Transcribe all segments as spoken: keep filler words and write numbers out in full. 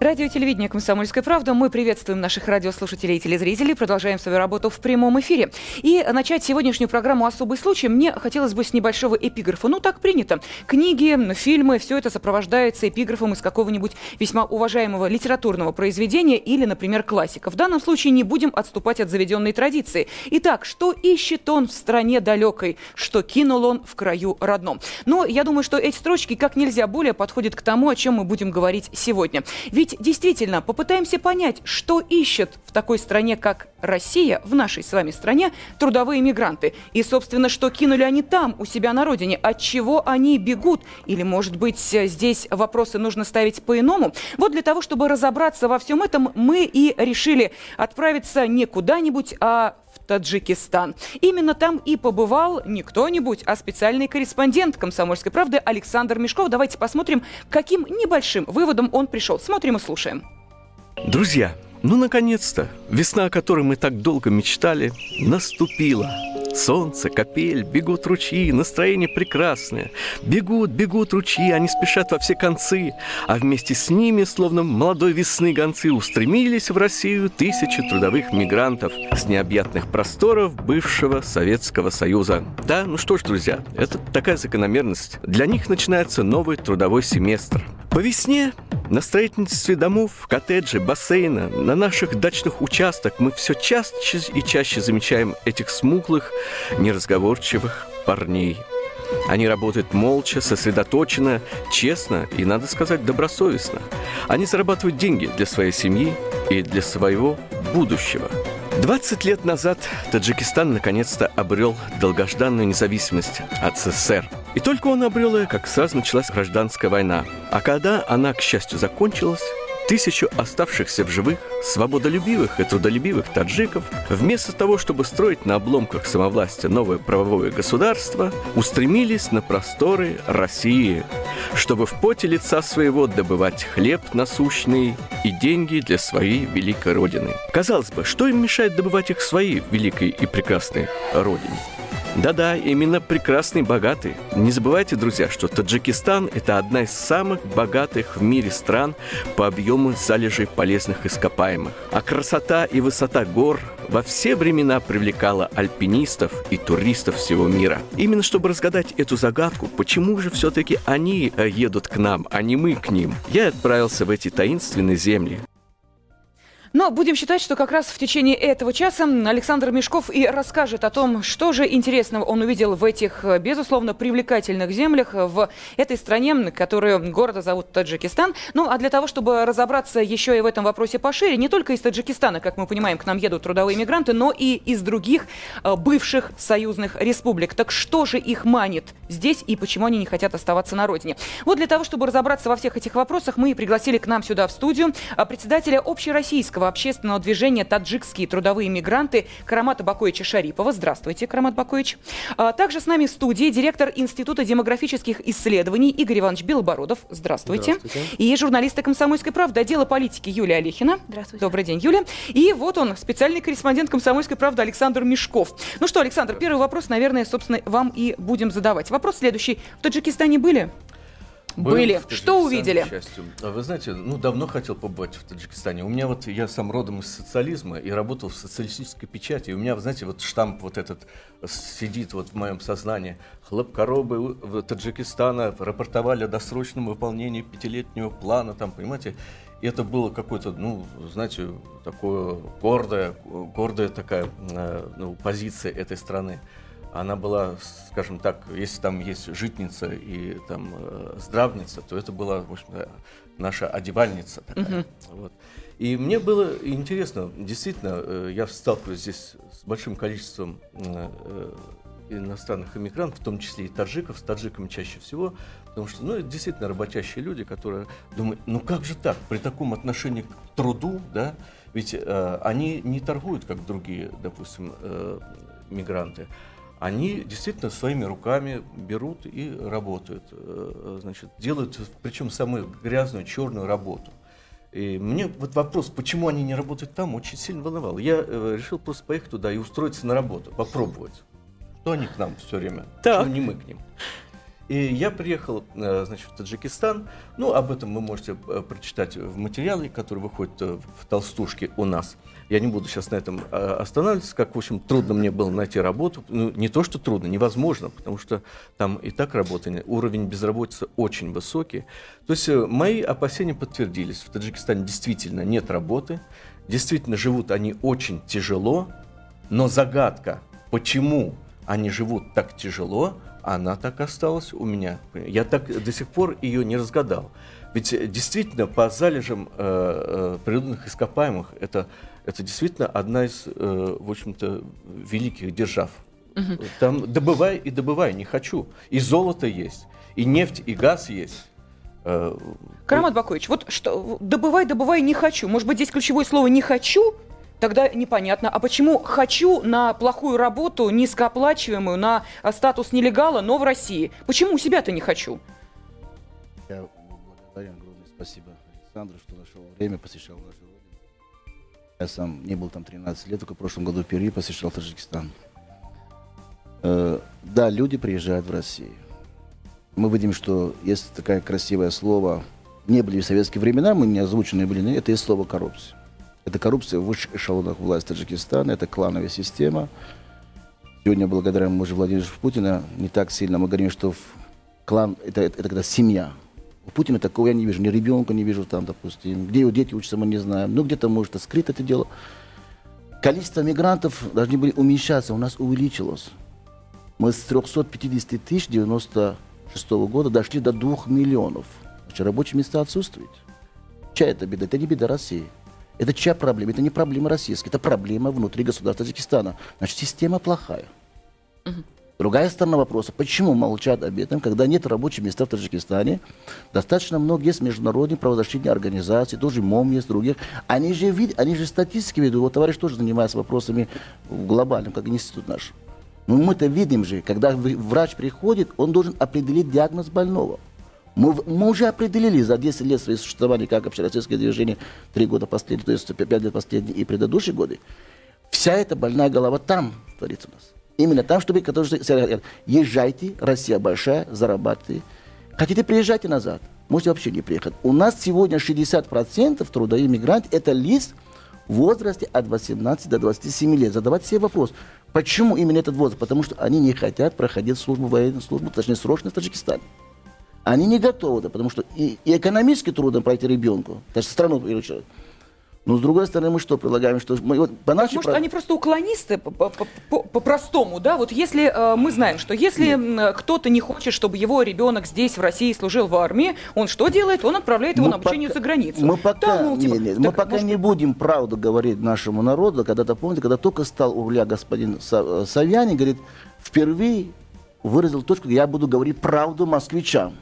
Радио и телевидение «Комсомольская правда». Мы приветствуем наших радиослушателей и телезрителей. Продолжаем свою работу в прямом эфире. И начать сегодняшнюю программу «Особый случай» мне хотелось бы с небольшого эпиграфа. Ну, так принято. Книги, фильмы, все это сопровождается эпиграфом из какого-нибудь весьма уважаемого литературного произведения или, например, классика. В данном случае не будем отступать от заведенной традиции. Итак, что ищет он в стране далекой, что кинул он в краю родном. Но я думаю, что эти строчки как нельзя более подходят к тому, о чем мы будем говорить сегодня. Ведь действительно, попытаемся понять, что ищут в такой стране, как Россия, в нашей с вами стране, трудовые мигранты. И, собственно, что кинули они там, у себя на родине, от чего они бегут. Или, может быть, здесь вопросы нужно ставить по-иному. Вот для того, чтобы разобраться во всем этом, мы и решили отправиться не куда-нибудь, а в Таджикистан. Именно там и побывал не кто-нибудь, а специальный корреспондент «Комсомольской правды» Александр Мешков. Давайте посмотрим, каким небольшим выводом он пришел. Смотрим и слушаем. Друзья, ну наконец-то! Весна, о которой мы так долго мечтали, наступила. Солнце, капель, бегут ручьи, настроение прекрасное. Бегут, бегут ручьи, они спешат во все концы. А вместе с ними, словно молодой весны гонцы, устремились в Россию тысячи трудовых мигрантов с необъятных просторов бывшего Советского Союза. Да, ну что ж, друзья, это такая закономерность. Для них начинается новый трудовой семестр. По весне на строительстве домов, коттеджей, бассейна, на наших дачных участках мы все чаще и чаще замечаем этих смуглых, неразговорчивых парней. Они работают молча, сосредоточенно, честно и, надо сказать, добросовестно. Они зарабатывают деньги для своей семьи и для своего будущего. двадцать лет назад Таджикистан наконец-то обрел долгожданную независимость от СССР. И только он обрел ее, как сразу началась гражданская война. А когда она, к счастью, закончилась, тысячу оставшихся в живых, свободолюбивых и трудолюбивых таджиков, вместо того, чтобы строить на обломках самовластия новое правовое государство, устремились на просторы России, чтобы в поте лица своего добывать хлеб насущный и деньги для своей великой родины. Казалось бы, что им мешает добывать их своей великой и прекрасной родине? Да-да, именно прекрасные богатые. Не забывайте, друзья, что Таджикистан – это одна из самых богатых в мире стран по объему залежей полезных ископаемых. А красота и высота гор во все времена привлекала альпинистов и туристов всего мира. Именно чтобы разгадать эту загадку, почему же все-таки они едут к нам, а не мы к ним, я отправился в эти таинственные земли. Но будем считать, что как раз в течение этого часа Александр Мешков и расскажет о том, что же интересного он увидел в этих, безусловно, привлекательных землях, в этой стране, которую города зовут Таджикистан. Ну, а для того, чтобы разобраться еще и в этом вопросе пошире, не только из Таджикистана, как мы понимаем, к нам едут трудовые мигранты, но и из других бывших союзных республик. Так что же их манит здесь и почему они не хотят оставаться на родине? Вот для того, чтобы разобраться во всех этих вопросах, мы и пригласили к нам сюда в студию председателя Общероссийского общественного движения «Таджикские трудовые мигранты» Каромата Бакоевича Шарипова. Здравствуйте, Каромат Бакоевич. А также с нами в студии директор Института демографических исследований Игорь Иванович Белобородов. Здравствуйте. Здравствуйте. И журналиста «Комсомольской правды» отдела политики Юлия Алёхина. Здравствуйте. Добрый день, Юля. И вот он, специальный корреспондент «Комсомольской правды» Александр Мешков. Ну что, Александр, первый вопрос, наверное, собственно, вам и будем задавать. Вопрос следующий. В Таджикистане были? Были. Что увидели? К счастью. Вы знаете, ну давно хотел побывать в Таджикистане. У меня вот, я сам родом из социализма и работал в социалистической печати. И у меня, вы знаете, вот штамп вот этот сидит вот в моем сознании. Хлопкоробы Таджикистана рапортовали о досрочном выполнении пятилетнего плана, там, понимаете. И это было какое-то, ну, знаете, такое гордое, гордая такая, ну, позиция этой страны. Она была, скажем так, если там есть житница и там э, здравница, то это была, в общем, наша одевальница такая. Uh-huh. Вот. И мне было интересно, действительно, э, я сталкиваюсь здесь с большим количеством э, э, иностранных иммигрантов, в том числе и таджиков, с таджиками чаще всего, потому что, ну, это действительно работящие люди, которые думают, ну как же так, при таком отношении к труду, да, ведь э, они не торгуют, как другие, допустим, э, мигранты. Они действительно своими руками берут и работают, значит, делают, причем самую грязную, черную работу. И мне вот вопрос, почему они не работают там, очень сильно волновал. Я э, решил просто поехать туда и устроиться на работу, попробовать. Что они к нам все время, так. Что не мы к ним. И я приехал, э, значит, в Таджикистан. Ну, об этом вы можете прочитать в материале, который выходит в толстушке у нас. Я не буду сейчас на этом останавливаться, как, в общем, трудно мне было найти работу. Ну, не то, что трудно, невозможно, потому что там и так работали, уровень безработицы очень высокий. То есть мои опасения подтвердились. В Таджикистане действительно нет работы, действительно живут они очень тяжело, но загадка, почему они живут так тяжело, она так осталась у меня. Я так до сих пор ее не разгадал. Ведь действительно по залежам э, э, природных ископаемых это... Это действительно одна из, в общем-то, великих держав. Угу. Там добывай и добывай, не хочу. И золото есть, и нефть, и газ есть. Карамат Бакоевич, вот что добывай, добывай, не хочу. Может быть, здесь ключевое слово «не хочу»? Тогда непонятно, а почему «хочу» на плохую работу, низкооплачиваемую, на статус нелегала, но в России? Почему у себя-то не хочу? Я благодарен, огромное спасибо Александру, что нашел время, посещал нашу родину. Я сам не был там тринадцать лет, только в прошлом году впервые посещал Таджикистан. Э, да, люди приезжают в Россию. Мы видим, что есть такое красивое слово, не были в советские времена, мы не озвучены были, это есть слово коррупция. Это коррупция в высших эшелонах власти Таджикистана, это клановая система. Сегодня, благодаря мужу Владимиру Путину, не так сильно мы говорим, что клан это, это, это когда семья. У Путина такого я не вижу, ни ребенка не вижу там, допустим, где его дети учатся, мы не знаем. Ну, где-то, может, скрыто это дело. Количество мигрантов должны были уменьшаться, у нас увеличилось. Мы с триста пятьдесят тысяч девяносто шестого года дошли до двух миллионов. Значит, рабочие места отсутствуют. Чья это беда? Это не беда России. Это чья проблема? Это не проблема российская, это проблема внутри государства Таджикистана. Значит, система плохая. Угу. Другая сторона вопроса, почему молчат об этом, когда нет рабочих мест в Таджикистане? Достаточно много есть международных правозащитных организаций, тоже МОМ есть, других. Они же, вид, они же статистики ведут, вот товарищ тоже занимается вопросами в глобальном, как институт наш. Но мы-то видим же, когда врач приходит, он должен определить диагноз больного. Мы, мы уже определили за десять лет своего существования, как общероссийское движение, три года последних, то есть пять лет последних и предыдущие годы. Вся эта больная голова там творится у нас. Именно там, чтобы... Езжайте, Россия большая, зарабатывайте. Хотите, приезжайте назад. Можете вообще не приехать. У нас сегодня шестьдесят процентов трудовых мигрантов – это лиц в возрасте от восемнадцати до двадцати семи лет. Задавайте себе вопрос, почему именно этот возраст? Потому что они не хотят проходить службу, военную службу, точнее, срочно в Таджикистане. Они не готовы, потому что и, и экономически трудно пройти ребенку, даже страну приручают. Но с другой стороны, мы что предлагаем? Что мы, вот, по нашей Может, прав... они просто уклонисты по-простому, да? Вот если э, мы знаем, что если Нет. кто-то не хочет, чтобы его ребенок здесь, в России, служил в армии, он что делает? Он отправляет его мы на обучение пока... за границу. Мы пока, Там, мол, типа... не, не. Так, мы пока может... не будем правду говорить нашему народу. Когда-то, помните, когда только стал у руля господин Савянин, говорит, впервые выразил точку, я буду говорить правду москвичам,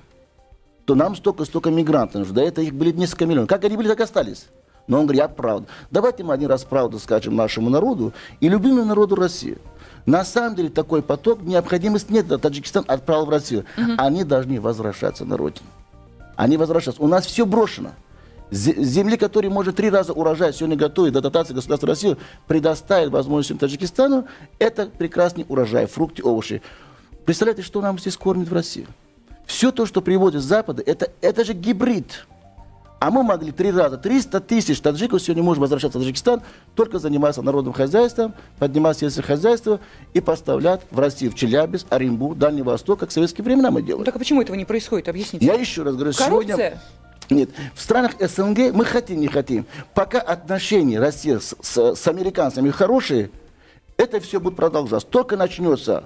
то нам столько-столько мигрантов нужно. До этого их были несколько миллионов. Как они были, так и остались. Но он говорит, я правда. Давайте мы один раз правду скажем нашему народу и любимому народу России. На самом деле такой поток, необходимости нет, Таджикистан отправил в Россию. Угу. Они должны возвращаться на родину. Они возвращаются. У нас все брошено. Земли, которые может три раза урожай сегодня готовит, дотация государства России, предоставит возможность Таджикистану, это прекрасный урожай, фрукты, овощи. Представляете, что нам здесь кормит в России? Все то, что приводит с Запада, это, это же гибрид. А мы могли три раза, триста тысяч таджиков сегодня может возвращаться в Таджикистан, только заниматься народным хозяйством, поднимать сельское хозяйство и поставлять в Россию, в Челябинск, Оренбург, Дальний Восток, как в советские времена мы делали. Ну, так а почему этого не происходит? Объясните. Я еще раз говорю, коррупция? Сегодня... Нет, в странах СНГ мы хотим, не хотим. Пока отношения России с, с, с американцами хорошие, это все будет продолжаться. Только начнется...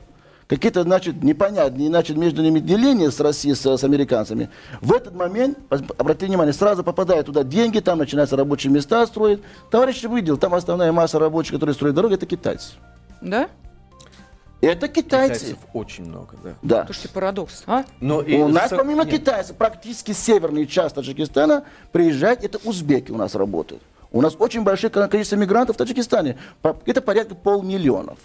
Какие-то, значит, непонятные, значит, между ними деления с Россией, с, с американцами. В этот момент, обратите внимание, сразу попадают туда деньги, там начинаются рабочие места строить. Товарищи выделил, там основная масса рабочих, которые строят дороги, это китайцы. Да? Это китайцы. Китайцев очень много, да. Да. Это же парадокс, а? Но и у нас, со... помимо Нет. китайцев, практически северный час Таджикистана приезжает, это узбеки у нас работают. У нас очень большое количество мигрантов в Таджикистане. Это порядка полмиллионов.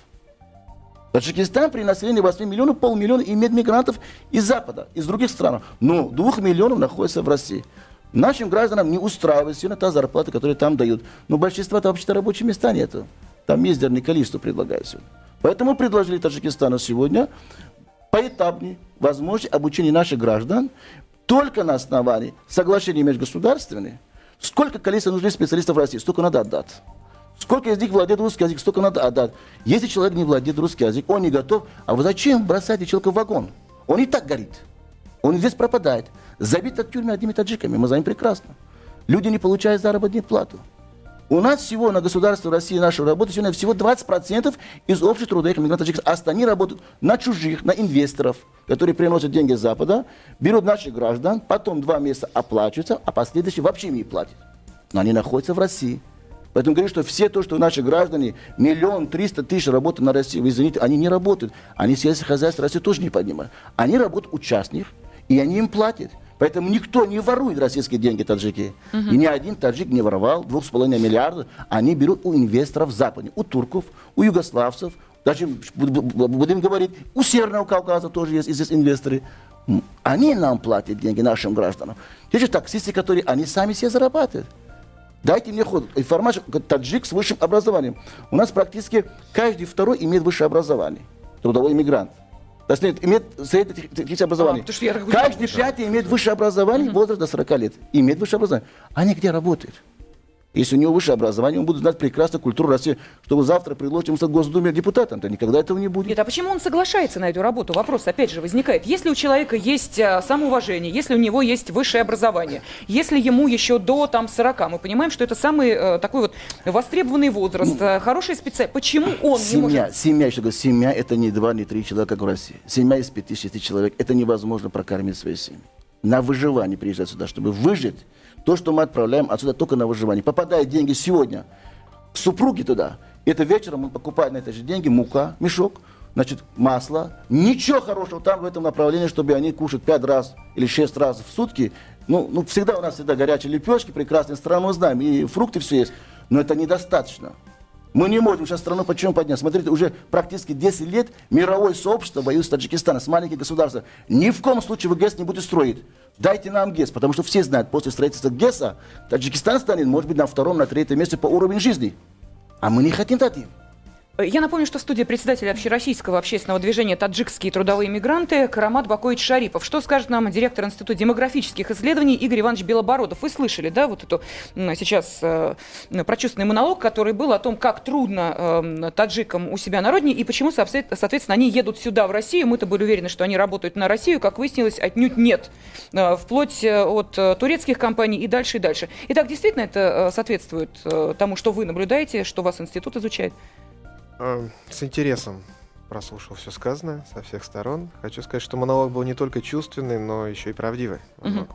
Таджикистан при населении восемь миллионов, полмиллиона имеет мигрантов из Запада, из других стран. Но двух миллионов находится в России. Нашим гражданам не устраивает сильно та зарплата, которую там дают. Но большинства-то вообще-то рабочих мест нету. Там мизерное количество предлагается. Поэтому предложили Таджикистану сегодня поэтапнее возможность обучения наших граждан только на основании соглашений межгосударственных. Сколько количества нужных специалистов в России, столько надо отдать. Сколько из них владеет русский язык, столько надо отдать. Если человек не владеет русский язык, он не готов. А вы зачем бросаете человека в вагон? Он и так горит. Он здесь пропадает. Забита тюрьма одними таджиками. Мы знаем прекрасно. Люди не получают заработную плату. У нас всего на государство России нашего работы сегодня всего двадцать процентов из общих трудовых мигрантов Таджикистана. Остальные работают на чужих, на инвесторов, которые приносят деньги с Запада, берут наших граждан, потом два месяца оплачиваются, а последующие вообще им не платят. Но они находятся в России. Поэтому говорю, что все то, что наши граждане, миллион триста тысяч работают на России, вы извините, они не работают. Они сельское хозяйство России тоже не поднимают. Они работают участник, и они им платят. Поэтому никто не ворует российские деньги таджики. Uh-huh. И ни один таджик не воровал два с половиной миллиарда. Они берут у инвесторов западных, у турков, у югославцев. Даже, будем говорить, у Северного Кавказа тоже есть здесь инвесторы. Они нам платят деньги, нашим гражданам. Те же таксисты, которые они сами себе зарабатывают. Дайте мне ход, информацию, таджик с высшим образованием. У нас практически каждый второй имеет высшее образование. Трудовой мигрант. То есть имеет среднее образование. А, каждый пятый имеет высшее образование, mm-hmm. возраст до сорока лет. Имеет высшее образование. Они где работают? Если у него высшее образование, он будет знать прекрасно культуру России, чтобы завтра предложить ему стать в Госдуме депутатом. Да никогда этого не будет. Нет, а почему он соглашается на эту работу? Вопрос опять же возникает. Если у человека есть самоуважение, если у него есть высшее образование, если ему еще до там, сорока, мы понимаем, что это самый э, такой вот востребованный возраст, ну, хороший специалист. Почему он семья, не может... Семья, я говорю, семья это не два, не три человека, как в России. Семья из пяти, шести человек. Это невозможно прокормить свои семьи. На выживание приезжать сюда, чтобы выжить. То, что мы отправляем отсюда только на выживание. Попадают деньги сегодня к супруге туда. Это вечером мы покупаем на эти же деньги мука, мешок, значит, масло. Ничего хорошего там в этом направлении, чтобы они кушают пять раз или шесть раз в сутки. Ну, ну всегда у нас всегда горячие лепешки, прекрасная страна, мы знаем, и фрукты все есть. Но это недостаточно. Мы не можем сейчас страну почему поднять. Смотрите, уже практически десять лет мировое сообщество воюет с Таджикистаном, с маленьких государств. Ни в коем случае вы ГЭС не будете строить. Дайте нам ГЭС, потому что все знают, после строительства ГЭСа Таджикистан станет, может быть, на втором, на третьем месте по уровню жизни. А мы не хотим таким. Я напомню, что в студии председатель Общероссийского общественного движения «Таджикские трудовые мигранты» Каромат Бакоевич Шарипов. Что скажет нам директор Института демографических исследований Игорь Иванович Белобородов? Вы слышали, да, вот эту сейчас э, прочувственный монолог, который был о том, как трудно э, таджикам у себя на родине и почему, соответственно, они едут сюда, в Россию. Мы-то были уверены, что они работают на Россию. Как выяснилось, отнюдь нет. Э, вплоть от э, турецких компаний и дальше, и дальше. Итак, действительно это э, соответствует э, тому, что вы наблюдаете, что вас институт изучает? С интересом прослушал все сказанное со всех сторон. Хочу сказать, что монолог был не только чувственный, но еще и правдивый. Mm-hmm.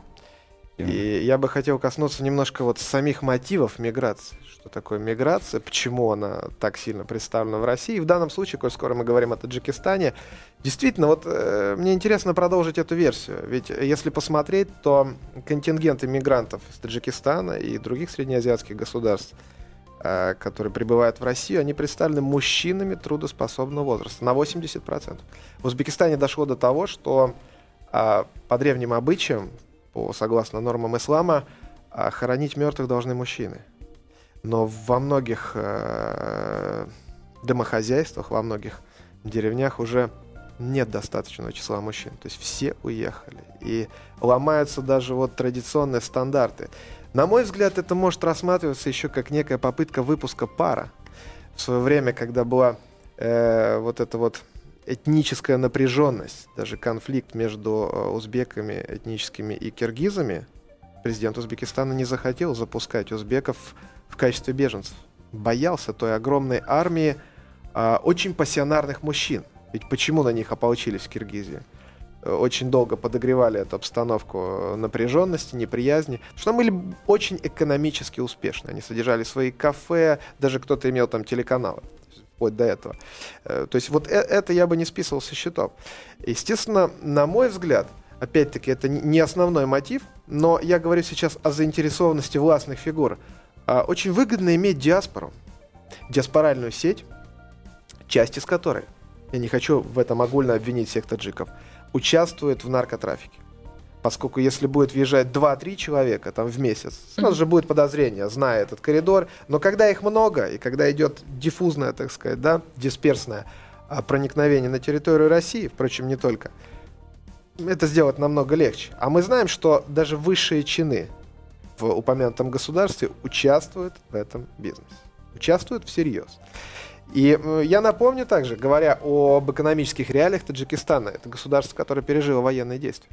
И я бы хотел коснуться немножко вот самих мотивов миграции. Что такое миграция, почему она так сильно представлена в России. И в данном случае, коль скоро мы говорим о Таджикистане, действительно, вот э, мне интересно продолжить эту версию. Ведь если посмотреть, то контингенты мигрантов из Таджикистана и других среднеазиатских государств, которые прибывают в Россию, они представлены мужчинами трудоспособного возраста на восемьдесят процентов. В Узбекистане дошло до того, что а, по древним обычаям, по, согласно нормам ислама, а, хоронить мертвых должны мужчины. Но во многих а, домохозяйствах, во многих деревнях уже нет достаточного числа мужчин. То есть все уехали. И ломаются даже вот традиционные стандарты. На мой взгляд, это может рассматриваться еще как некая попытка выпуска пара. В свое время, когда была э, вот эта вот этническая напряженность, даже конфликт между узбеками, этническими и киргизами, президент Узбекистана не захотел запускать узбеков в качестве беженцев. Боялся той огромной армии э, очень пассионарных мужчин. Ведь почему на них ополчились в Киргизии? Очень долго подогревали эту обстановку напряженности, неприязни. Потому что они были очень экономически успешны. Они содержали свои кафе, даже кто-то имел там телеканалы. Вплоть до этого. То есть вот это я бы не списывал со счетов. Естественно, на мой взгляд, опять-таки, это не основной мотив, но я говорю сейчас о заинтересованности властных фигур. Очень выгодно иметь диаспору, диаспоральную сеть, часть из которой, я не хочу в этом огульно обвинить всех таджиков, участвует в наркотрафике. Поскольку если будет въезжать два-три человека там, в месяц, сразу же будет подозрение, зная этот коридор. Но когда их много, и когда идет диффузное, так сказать, да, дисперсное проникновение на территорию России, впрочем, не только, это сделать намного легче. А мы знаем, что даже высшие чины в упомянутом государстве участвуют в этом бизнесе. Участвуют всерьез. И я напомню также, говоря об экономических реалиях Таджикистана, это государство, которое пережило военные действия.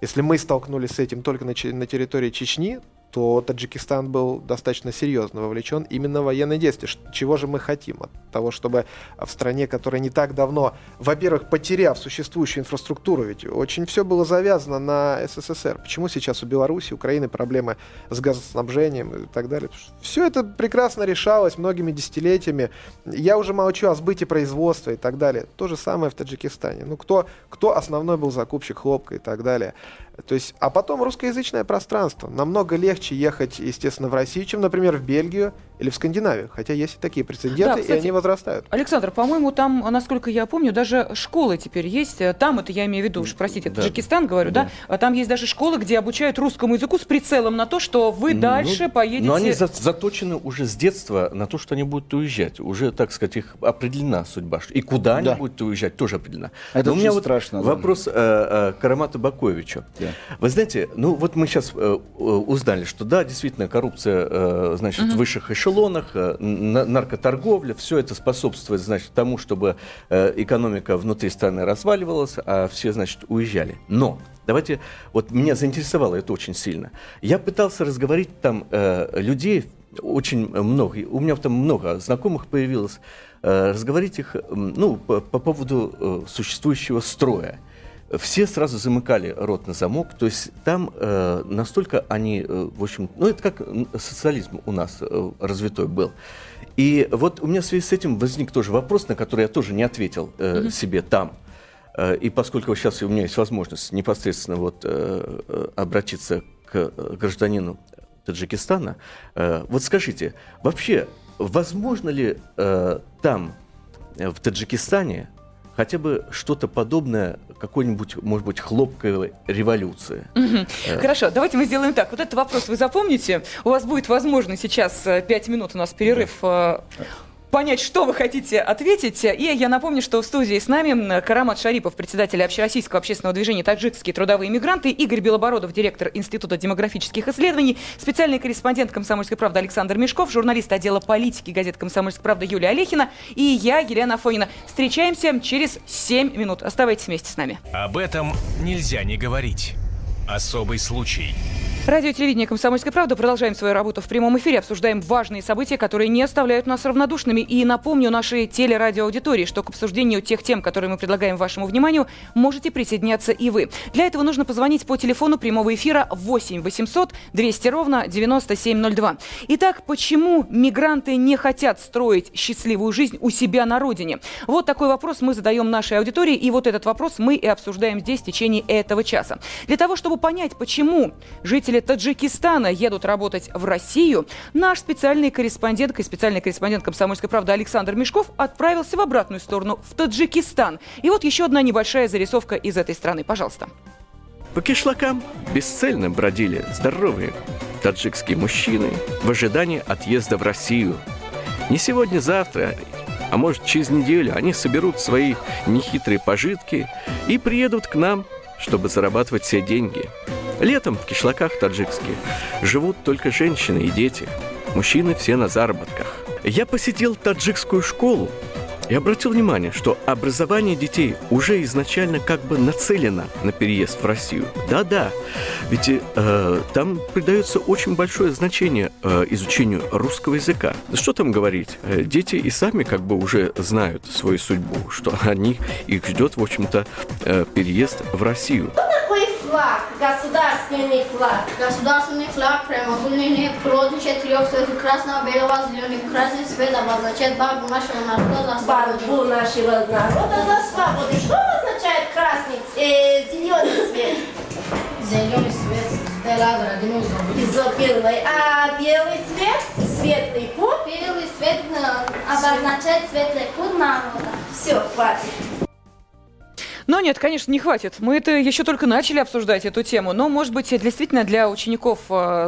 Если мы столкнулись с этим только на, на территории Чечни, то Таджикистан был достаточно серьезно вовлечен именно в военные действия. Чего же мы хотим? От того, чтобы в стране, которая не так давно, во-первых, потеряв существующую инфраструктуру, ведь очень все было завязано на СССР. Почему сейчас у Беларуси, Украины проблемы с газоснабжением и так далее? Все это прекрасно решалось многими десятилетиями. Я уже молчу о сбыте производства и так далее. То же самое в Таджикистане. Ну, кто, кто основной был закупщик хлопка и так далее? То есть, а потом русскоязычное пространство. Намного легче ехать, естественно, в Россию, чем, например, в Бельгию или в Скандинавию. Хотя есть и такие прецеденты, да, кстати, и они возрастают. Александр, по-моему, там, насколько я помню, даже школы теперь есть. Там, это я имею в виду, уж простите, да. Таджикистан, говорю, да. да? Там есть даже школы, где обучают русскому языку с прицелом на то, что вы ну, дальше поедете... Но они за- заточены уже с детства на то, что они будут уезжать. Уже, так сказать, их определена судьба. И куда да. они будут уезжать, тоже определена. Это уже страшно. Вот вопрос да. э, э, Каромату Бакоевичу. Yeah. Вы знаете, ну вот мы сейчас э, узнали, что да, действительно, коррупция э, значит, uh-huh. в высших эшелонах, э, наркоторговля, все это способствует, значит, тому, чтобы э, экономика внутри страны разваливалась, а все, значит, уезжали. Но давайте, вот меня заинтересовало это очень сильно. Я пытался разговорить там э, людей, очень много, у меня там много знакомых появилось, э, разговорить их, ну, по, по поводу э, существующего строя. Все сразу замыкали рот на замок, то есть там э, настолько они, э, в общем, ну это как социализм у нас э, развитой был. И вот у меня в связи с этим возник тоже вопрос, на который я тоже не ответил э, mm-hmm. себе там. Э, и поскольку сейчас у меня есть возможность непосредственно вот, э, обратиться к гражданину Таджикистана, э, вот скажите, вообще возможно ли э, там, э, в Таджикистане, хотя бы что-то подобное какой-нибудь, может быть, хлопковой революции. Mm-hmm. Э- Хорошо, давайте мы сделаем так. Вот этот вопрос вы запомните. У вас будет возможность сейчас пять минут, у нас перерыв... Mm-hmm. понять, что вы хотите ответить. И я напомню, что в студии с нами Каромат Шарипов, председатель Общероссийского общественного движения «Таджикские трудовые мигранты», Игорь Белобородов, директор Института демографических исследований, специальный корреспондент «Комсомольской правды» Александр Мешков, журналист отдела политики газеты «Комсомольская правда» Юлия Алёхина и я, Елена Афонина. Встречаемся через семь минут. Оставайтесь вместе с нами. Об этом нельзя не говорить. Особый случай. Радио и телевидение «Комсомольская правда». Продолжаем свою работу в прямом эфире. Обсуждаем важные события, которые не оставляют нас равнодушными. И напомню нашей телерадиоаудитории, что к обсуждению тех тем, которые мы предлагаем вашему вниманию, можете присоединяться и вы. Для этого нужно позвонить по телефону прямого эфира восемь восемьсот двести ровно девяносто семь ноль два. Итак, почему мигранты не хотят строить счастливую жизнь у себя на родине? Вот такой вопрос мы задаем нашей аудитории. И вот этот вопрос мы и обсуждаем здесь в течение этого часа. Для того, чтобы понять, почему жители Таджикистана едут работать в Россию, наш специальный корреспондент и специальный корреспондент «Комсомольской правды» Александр Мешков отправился в обратную сторону, в Таджикистан. И вот еще одна небольшая зарисовка из этой страны. Пожалуйста. По кишлакам бесцельно бродили здоровые таджикские мужчины в ожидании отъезда в Россию. Не сегодня-завтра, а может через неделю они соберут свои нехитрые пожитки и приедут к нам, чтобы зарабатывать все деньги. Летом в кишлаках таджикских живут только женщины и дети. Мужчины все на заработках. Я посетил таджикскую школу и обратил внимание, что образование детей уже изначально как бы нацелено на переезд в Россию. Да-да, ведь э, там придается очень большое значение э, изучению русского языка. Что там говорить? Дети и сами как бы уже знают свою судьбу, что они, их ждет, в общем-то, э, переезд в Россию. Флаг, государственный флаг. Государственный флаг прямоугольный линия плотный четырех цветов красного, белого, зеленого, красный цвет обозначает борьбу нашего народа за свободу. Борьбу нашего народа за свободу. Что обозначает красный, э, зеленый цвет? Зеленый цвет стала родину изобилой, а белый цвет светлый путь. Белый цвет обозначает светлый путь народа. Все, хватит. Но нет, конечно, не хватит. Мы это еще только начали обсуждать эту тему. Но, может быть, действительно для учеников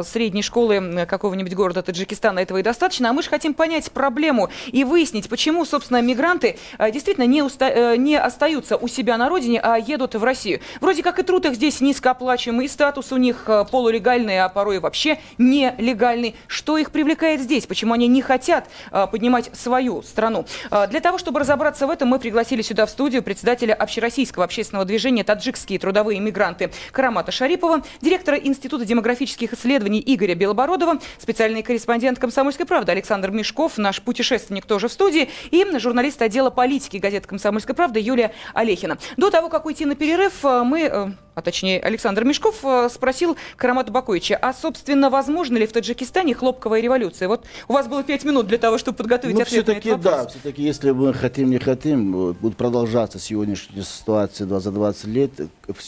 средней школы какого-нибудь города Таджикистана этого и достаточно. А мы же хотим понять проблему и выяснить, почему, собственно, мигранты действительно не, уста... не остаются у себя на родине, а едут в Россию. Вроде как и труд их здесь низкооплачиваемый, и статус у них полулегальный, а порой вообще нелегальный. Что их привлекает здесь? Почему они не хотят поднимать свою страну? Для того, чтобы разобраться в этом, мы пригласили сюда в студию председателя Общероссийского общественного движения «Таджикские трудовые мигранты» Каромата Шарипова, директора Института демографических исследований Игоря Белобородова, специальный корреспондент «Комсомольской правды» Александр Мешков, наш путешественник тоже в студии, и журналист отдела политики газеты «Комсомольская правда» Юлия Алёхина. До того, как уйти на перерыв, мы... а точнее Александр Мешков спросил Каромата Бакоевича, а, собственно, возможно ли в Таджикистане хлопковая революция? Вот у вас было пять минут для того, чтобы подготовить ну, ответ на этот вопрос. Да, все-таки, если мы хотим, не хотим, будет продолжаться сегодняшняя ситуация за двадцать лет,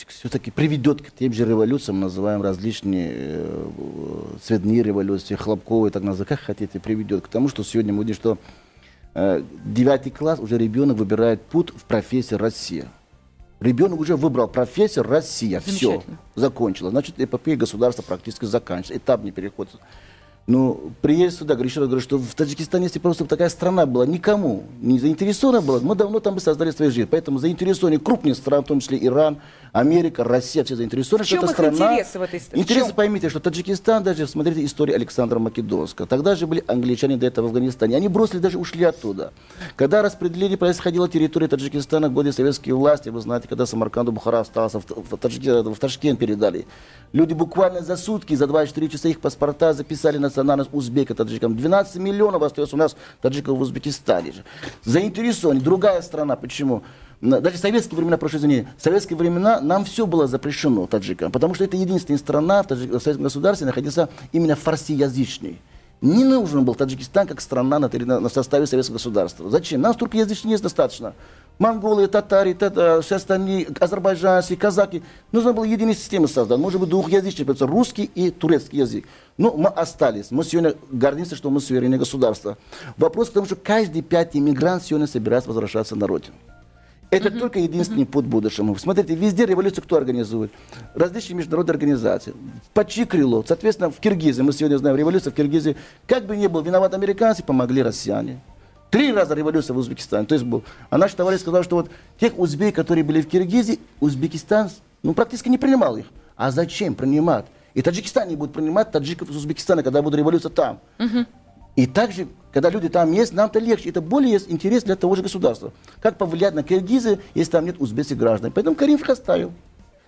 все-таки приведет к тем же революциям, называем различные цветные революции, хлопковые, так называемые, как хотите, приведет к тому, что сегодня мы видим, что девятый класс уже ребенок выбирает путь в профессию «Россия». Ребенок уже выбрал профессию «Россия». Все, закончила. Значит, эпопея государства практически заканчивается. Этап не переходит. Но приезд сюда, еще раз говорю, что в Таджикистане, если просто такая страна была, никому не заинтересована была, мы давно там бы создали свою жизнь. Поэтому заинтересованы крупные страны, в том числе Иран, Америка, Россия, все заинтересованы. В чем что их страна... интересы в этой стране? Интересы, чем? Поймите, что Таджикистан, даже смотрите историю Александра Македонского, тогда же были англичане до этого в Афганистане, они бросили, даже ушли оттуда. Когда распределение происходило территории Таджикистана в годы советской власти, вы знаете, когда Самарканд, Бухара остался, в, в, в Ташкент передали, люди буквально за сутки, за двадцать четыре часа их паспорта записали на национальность узбека таджикам. двенадцать миллионов остается у нас таджиков в Узбекистане. Заинтересованы. Другая страна. Почему? Даже в советские времена, прошу извинения, в советские времена нам все было запрещено таджикам, потому что это единственная страна в, таджик, в советском государстве находится именно фарсиязычной. Не нужен был Таджикистан как страна на, на составе советского государства. Зачем? Нам туркоязычных есть достаточно. Монголы, татары, тата, все остальные, азербайджанцы, казаки. Нужно было единая система создать. Может быть, двухязычный, русский и турецкий язык. Но мы остались. Мы сегодня гордимся, что мы суверенное государство. Вопрос в том, что каждый пятый мигрант сегодня собирается возвращаться на родину. Это uh-huh. только единственный uh-huh. путь к будущему. Смотрите, везде революцию кто организует? Различные международные организации. Под чьи крыло? Соответственно, в Киргизии, мы сегодня знаем, революция в Киргизии, как бы ни был виноват американцы, помогли россияне. Три раза революция в Узбекистане. То есть был. А наш товарищ сказал, что вот тех узбек, которые были в Киргизии, Узбекистан ну, практически не принимал их. А зачем принимать? И Таджикистан не будет принимать таджиков из Узбекистана, когда будет революция там. Uh-huh. И также, когда люди там есть, нам-то легче. Это более интерес для того же государства. Как повлиять на киргизы, если там нет узбекских граждан? Поэтому Каримов оставил.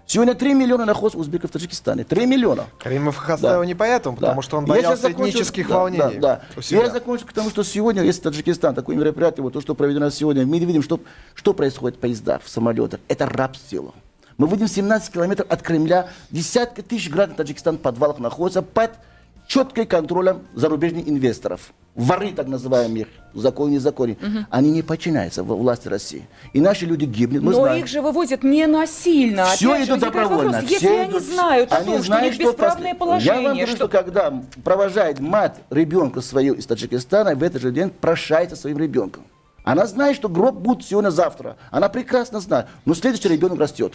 Сегодня три миллиона находится узбеков в Таджикистане. три миллиона. Каримов их оставил да. не поэтому, потому да. что он боялся этнических да, волнений. Да, да. Я закончу, потому что сегодня, если Таджикистан, такое мероприятие, вот то, что проведено сегодня, мы видим, что, что происходит в поездах, в самолетах. Это рабство. Мы видим семнадцать километров от Кремля, десятки тысяч граждан Таджикистана в подвалах находятся под четким контролем зарубежных инвесторов. Воры, так называемые, закон и незаконные, угу. они не подчиняются власти России. И наши люди гибнут. Мы Но знаем. Их же вывозят не насильно. Все Опять идут добровольно. Вопрос, все если идут... они знают, они том, знают что у них бесправное что... положение. Я вам говорю, что... что когда провожает мать ребенка свою из Таджикистана, в этот же день прощается своим ребенком. Она знает, что гроб будет сегодня-завтра. Она прекрасно знает. Но следующий ребенок растет.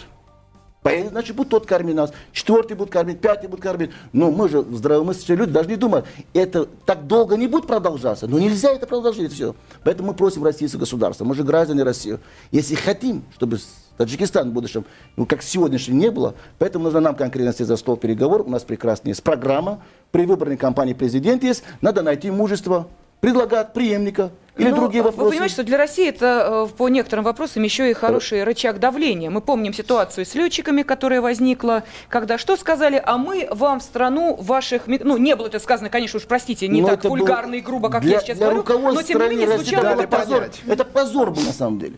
Поэтому, значит, будет тот кормить нас, четвертый будет кормить, пятый будет кормить. Но мы же, здравомыслящие люди, даже не думают, это так долго не будет продолжаться. Но нельзя это продолжить, все. Поэтому мы просим российское государство, мы же граждане России. Если хотим, чтобы Таджикистан в будущем, ну, как сегодняшний, не было, поэтому нужно нам конкретно сесть за стол переговоров. У нас прекрасная есть программа, при выборной кампании президента есть, надо найти мужество, предлагать преемника. Или ну, другие вопросы. Вы понимаете, что для России это по некоторым вопросам еще и хороший рычаг давления. Мы помним ситуацию с летчиками, которая возникла, когда что сказали, а мы вам в страну ваших... Ну, не было это сказано, конечно, уж простите, не но так вульгарно и грубо, как для, я сейчас говорю, но тем не менее звучало это позор. Это позор был на самом деле.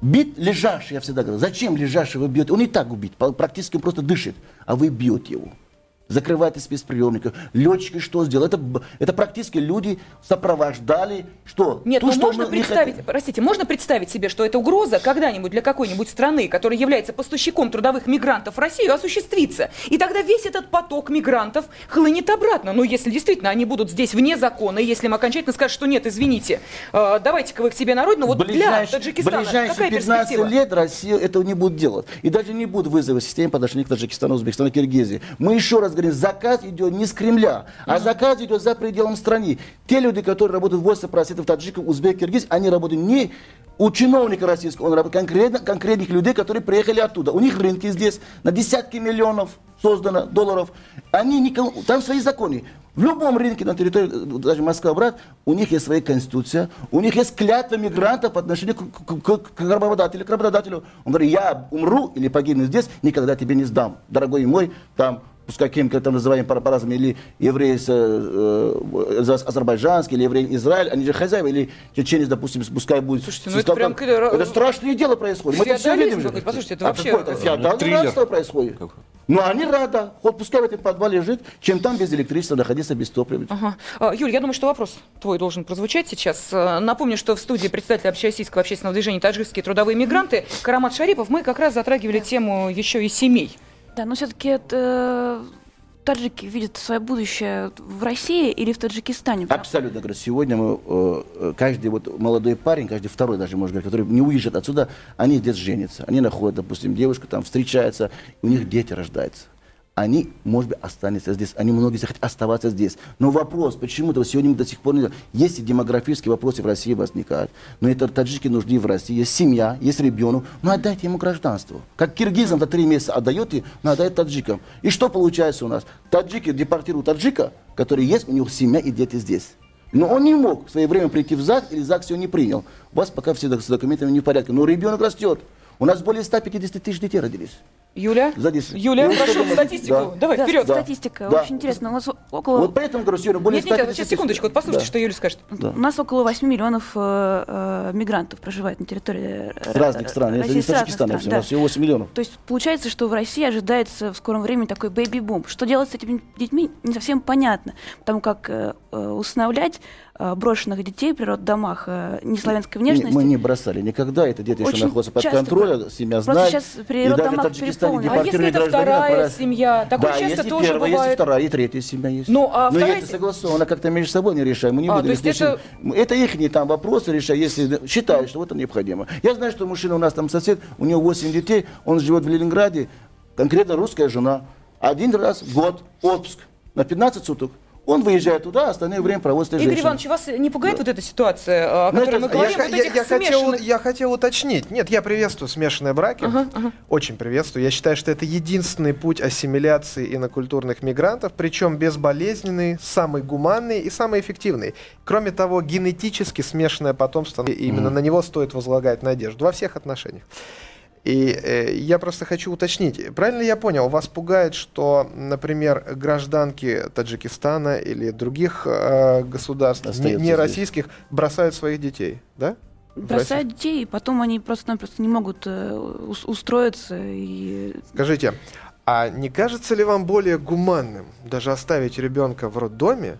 Бить лежащего, я всегда говорю, зачем лежащего бьете? Он и так убит, практически просто дышит, а вы бьете его. закрывать из спецприемников. Летчики что сделали? Это, это практически люди сопровождали что? Нет, то, ну, что можно представить, простите, можно представить себе, что эта угроза когда-нибудь для какой-нибудь страны, которая является поставщиком трудовых мигрантов в Россию, осуществится. И тогда весь этот поток мигрантов хлынет обратно. Но если действительно они будут здесь вне закона, и если им окончательно скажут, что нет, извините, э, давайте-ка вы к себе на родину, вот ближайшие, для Таджикистана какая перспектива? В ближайшие пятнадцать лет Россия этого не будет делать. И даже не будут вызовы системы по отношению к Таджикистану, Узбекистану, Киргизии. Мы еще раз говорим, заказ идет не с Кремля, а заказ идет за пределом страны. Те люди, которые работают в восемьдесят процентов таджиков, узбек, киргиз, они работают не у чиновника российского, он работает конкретно, конкретных людей, которые приехали оттуда. У них рынки здесь на десятки миллионов создано долларов. Они никому, там свои законы. В любом рынке на территории, даже Москва-Брат, у них есть своя конституция, у них есть клятва мигрантов по отношению к, к, к, к работодателю, к работодателю. Он говорит, я умру или погибну здесь, никогда тебе не сдам, дорогой мой, там, пускай каким-то там называем по-разному, или евреи э, азербайджанские, или евреи Израиль, они же хозяева, или чеченец, допустим, пускай будет. Слушайте, ну это, прям... это страшное дело происходит. Мы это все видим же. Послушайте, это а вообще... какое-то феодальное происходит. Какой? Но они рады, хоть пускай в этом подвале жить, чем там без электричества находиться, без топлива. Ага. Юль, я думаю, что вопрос твой должен прозвучать сейчас. Напомню, что в студии представитель Общероссийского общественного движения «Таджикские трудовые мигранты» Каромат Шарипов. Мы как раз затрагивали тему еще и семей. Да, но все-таки это... таджики видят свое будущее в России или в Таджикистане? Правда? Абсолютно. Сегодня мы, каждый вот молодой парень, каждый второй даже, можно говорить, который не уезжает отсюда, они здесь женятся. Они находят, допустим, девушку, там встречаются, у них дети рождаются. Они, может быть, останутся здесь. Они многие захотят оставаться здесь. Но вопрос, почему-то сегодня мы до сих пор не знаем. Есть и демографические вопросы в России возникают. Но это таджики нужны в России. Есть семья, есть ребенок. Ну, отдайте ему гражданство. Как киргизам за три месяца отдает, и ну, отдает таджикам. И что получается у нас? Таджики депортируют таджика, который есть, у него семья и дети здесь. Но он не мог в свое время прийти в ЗАГС, или ЗАГС его не принял. У вас пока все с документами не в порядке. Но ребенок растет. У нас более ста пятидесяти тысяч детей родились. Юля, Юля, прошу, статистику. Да. Давай, да, вперед. Статистика, да. Очень интересно. У нас около... Вот поэтому, говорю, Юля, более нет, нет, сейчас, секундочку, вот послушайте, да. Что Юля скажет. Да. У нас около восемь миллионов э, э, мигрантов проживает на территории России. Разных стран, это не Таджикистан, у нас всего восемь миллионов. То есть получается, что в России ожидается в скором времени такой бэйби-бум. Что делать с этими детьми, не совсем понятно. Потому как э, усыновлять э, брошенных детей в природдомах э, неславянской внешности... Мы не бросали никогда, это дети еще находятся под контролем, семья знает. Просто сейчас природдомах перестали. А если это вторая семья? Такое да, часто тоже первая, бывает. Да, если вторая, и третья семья есть. Ну, а но вторая... это согласовано, как-то между собой не решаем. Мы не а, будем решать. Это... это их там вопросы решать, если считают, что вот это необходимо. Я знаю, что мужчина у нас там сосед, у него восемь детей, он живет в Ленинграде, конкретно русская жена. Один раз в год отпуск на пятнадцать суток. Он выезжает туда, а остальное время проводит женщина. Игорь Иванович, вас не пугает да. вот эта ситуация, о которой мы говорим? Я, вот я, я, смешанных... я хотел уточнить. Нет, я приветствую смешанные браки. Ага, ага. Очень приветствую. Я считаю, что это единственный путь ассимиляции инокультурных мигрантов, причем безболезненный, самый гуманный и самый эффективный. Кроме того, генетически смешанное потомство, mm. именно на него стоит возлагать надежду во всех отношениях. И э, я просто хочу уточнить, правильно я понял, вас пугает, что, например, гражданки Таджикистана или других э, государств, остается не российских, здесь. Бросают своих детей, да? Бросают детей, и потом они просто-напросто не могут э, устроиться. И... Скажите, а не кажется ли вам более гуманным даже оставить ребенка в роддоме,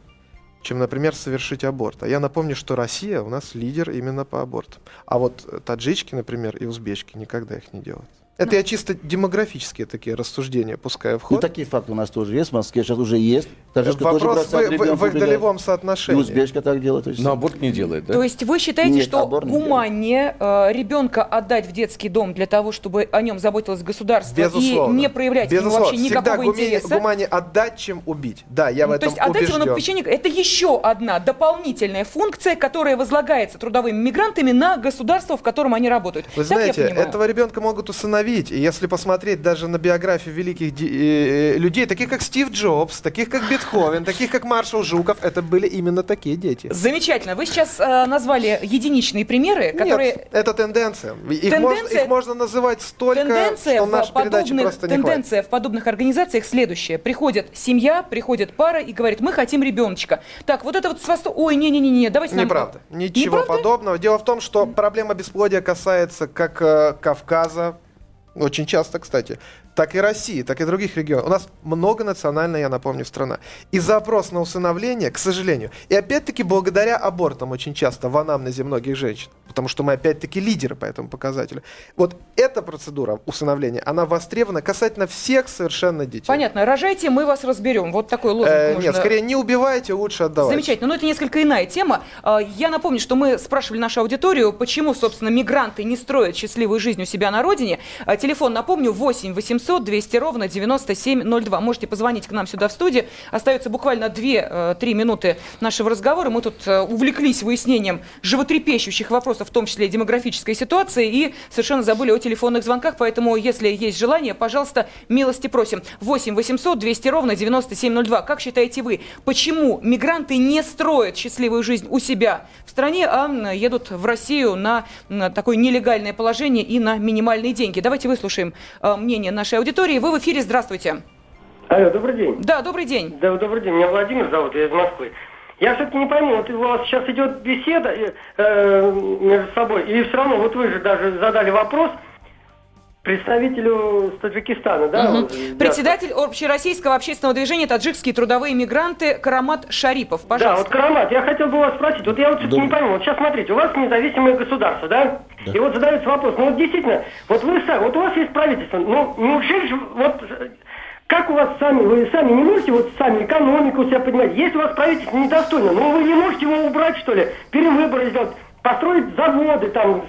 чем, например, совершить аборт? А я напомню, что Россия у нас лидер именно по абортам. А вот таджички, например, и узбечки никогда их не делают. Это ну, я чисто демографические такие рассуждения пускаю в ход. Ну, такие факты у нас тоже есть, в Москве сейчас уже есть. Таджичка вопрос тоже в, в, в их долевом соотношении. И узбечка так делает. Но аборт не делает, да? То есть вы считаете, нет, что гуманнее э, ребенка отдать в детский дом для того, чтобы о нем заботилось государство, безусловно, и не проявлять ему вообще никакого гуме, интереса? Всегда гуманнее отдать, чем убить. Да, я ну, в этом убежден. То есть отдать его на попечение, это еще одна дополнительная функция, которая возлагается трудовыми мигрантами на государство, в котором они работают. Вы так знаете, этого ребенка могут усыновить. И если посмотреть даже на биографию великих де- людей, таких как Стив Джобс, таких как Бетховен, таких как Маршал Жуков, это были именно такие дети. Замечательно. Вы сейчас э, назвали единичные примеры, которые... Нет, это тенденция. Их, тенденция... Можно, их можно называть столько, тенденция что наша передача просто не хватит. Тенденция в подобных организациях следующая. Приходит семья, приходит пара и говорит, мы хотим ребеночка. Так, вот это вот с вас... Ой, не-не-не, давайте не нам... Неправда. Ничего Неправда? подобного. Дело в том, что проблема бесплодия касается как э, Кавказа, очень часто, кстати, так и России, так и других регионов. У нас многонациональная, я напомню, страна. И запрос на усыновление, к сожалению, и опять-таки благодаря абортам очень часто в анамнезе многих женщин, потому что мы опять-таки лидеры по этому показателю. Вот эта процедура усыновления, она востребована касательно всех совершенно детей. Понятно. Рожайте, мы вас разберем. Вот такой лозунг э, можно... Нет, скорее не убивайте, лучше отдавайте. Замечательно. Но это несколько иная тема. Я напомню, что мы спрашивали нашу аудиторию, почему, собственно, мигранты не строят счастливую жизнь у себя на родине. Телефон, напомню, восемь восемьсот двести ровно девяносто семь ноль два. Можете позвонить к нам сюда в студию. Остается буквально две-три минуты нашего разговора. Мы тут увлеклись выяснением животрепещущих вопросов, в том числе и демографической ситуации, и совершенно забыли о телефонных звонках. Поэтому, если есть желание, пожалуйста, милости просим. восемь восемьсот двести ровно девяносто семь ноль два. Как считаете вы, почему мигранты не строят счастливую жизнь у себя в стране, а едут в Россию на, на такое нелегальное положение и на минимальные деньги? Давайте выслушаем э, мнение нашей аудитории. Вы в эфире, здравствуйте. Алло, добрый день. Да, добрый день. Да, добрый день. Меня Владимир зовут, я из Москвы. Я все-таки не пойму, вот у вас сейчас идет беседа э, между собой, и все равно, вот вы же даже задали вопрос представителю с Таджикистана, да? Угу. Вот, председатель да. Общероссийского общественного движения «Таджикские трудовые мигранты» Каромат Шарипов, пожалуйста. Да, вот Каромат, я хотел бы вас спросить, вот я вот что-то не пойму, вот сейчас смотрите, у вас независимое государство, да? Да. И вот задается вопрос, ну вот действительно, вот вы сами, вот у вас есть правительство, ну неужели же вот... Как у вас сами, вы сами не можете вот сами экономику себя поднимать? Если у вас правительство недостойно, ну вы не можете его убрать, что ли, перевыборы сделать, построить заводы, там,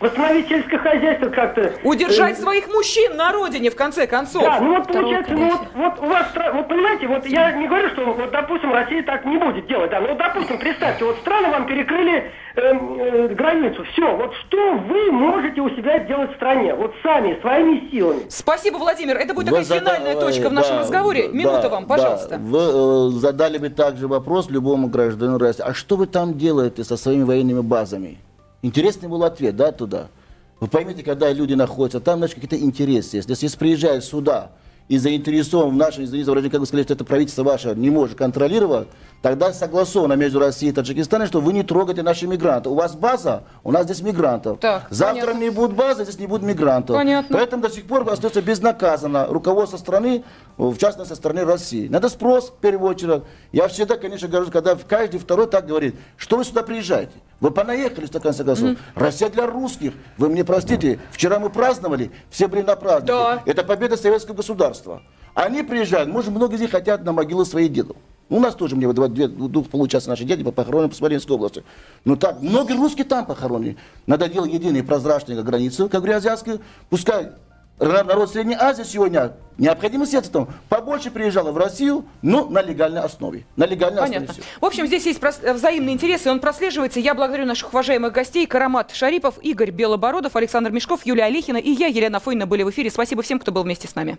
восстановить сельское хозяйство как-то. Удержать э- своих мужчин на родине, в конце концов. Да, ну вот получается, ну вот, вот у вас, вот понимаете, вот я не говорю, что, вот допустим, Россия так не будет делать, да, но вот, допустим, представьте, вот страны вам перекрыли э- э- границу, все, вот что вы можете у себя делать в стране, вот сами, своими силами. Спасибо, Владимир, это будет вы такая зада... финальная точка в нашем да, разговоре, да, минута да, вам, пожалуйста. Да. Вы э- задали бы также вопрос любому гражданину России, а что вы там делаете со своими военными базами. Интересный был ответ, да, туда. Вы поймите, когда люди находятся там, значит, какие-то интересы есть. Если приезжают сюда и заинтересованы в нашем, извините, как вы сказали, что это правительство ваше не может контролировать, тогда согласовано между Россией и Таджикистаном, что вы не трогаете наших мигрантов. У вас база, у нас здесь мигрантов. Так, завтра понятно. Не будет базы, здесь не будет мигрантов. Понятно. Поэтому до сих пор остается безнаказанно руководство страны, в частности, со стороны России. Надо спрос, в первую очередь. Я всегда, конечно, говорю, когда каждый второй так говорит, что вы сюда приезжаете? Вы понаехали, в конце концов. Mm-hmm. Россия для русских. Вы мне простите, вчера мы праздновали, все были на празднике. Да. Это победа советского государства. Они приезжают, может, многие из них хотят на могилы своих дедов. У нас тоже, мне вот два, два, получается, наши дети похоронены в Смоленской области. Но так, многие русские там похоронены. Надо делать единые прозрачные границы, как в азиатских. Пускай народ Средней Азии сегодня, необходимость этого, побольше приезжало в Россию, но на легальной основе. На легальной Понятно. Основе все. В общем, здесь есть взаимный интерес, и он прослеживается. Я благодарю наших уважаемых гостей. Каромат Шарипов, Игорь Белобородов, Александр Мешков, Юлия Алёхина и я, Елена Афонина, были в эфире. Спасибо всем, кто был вместе с нами.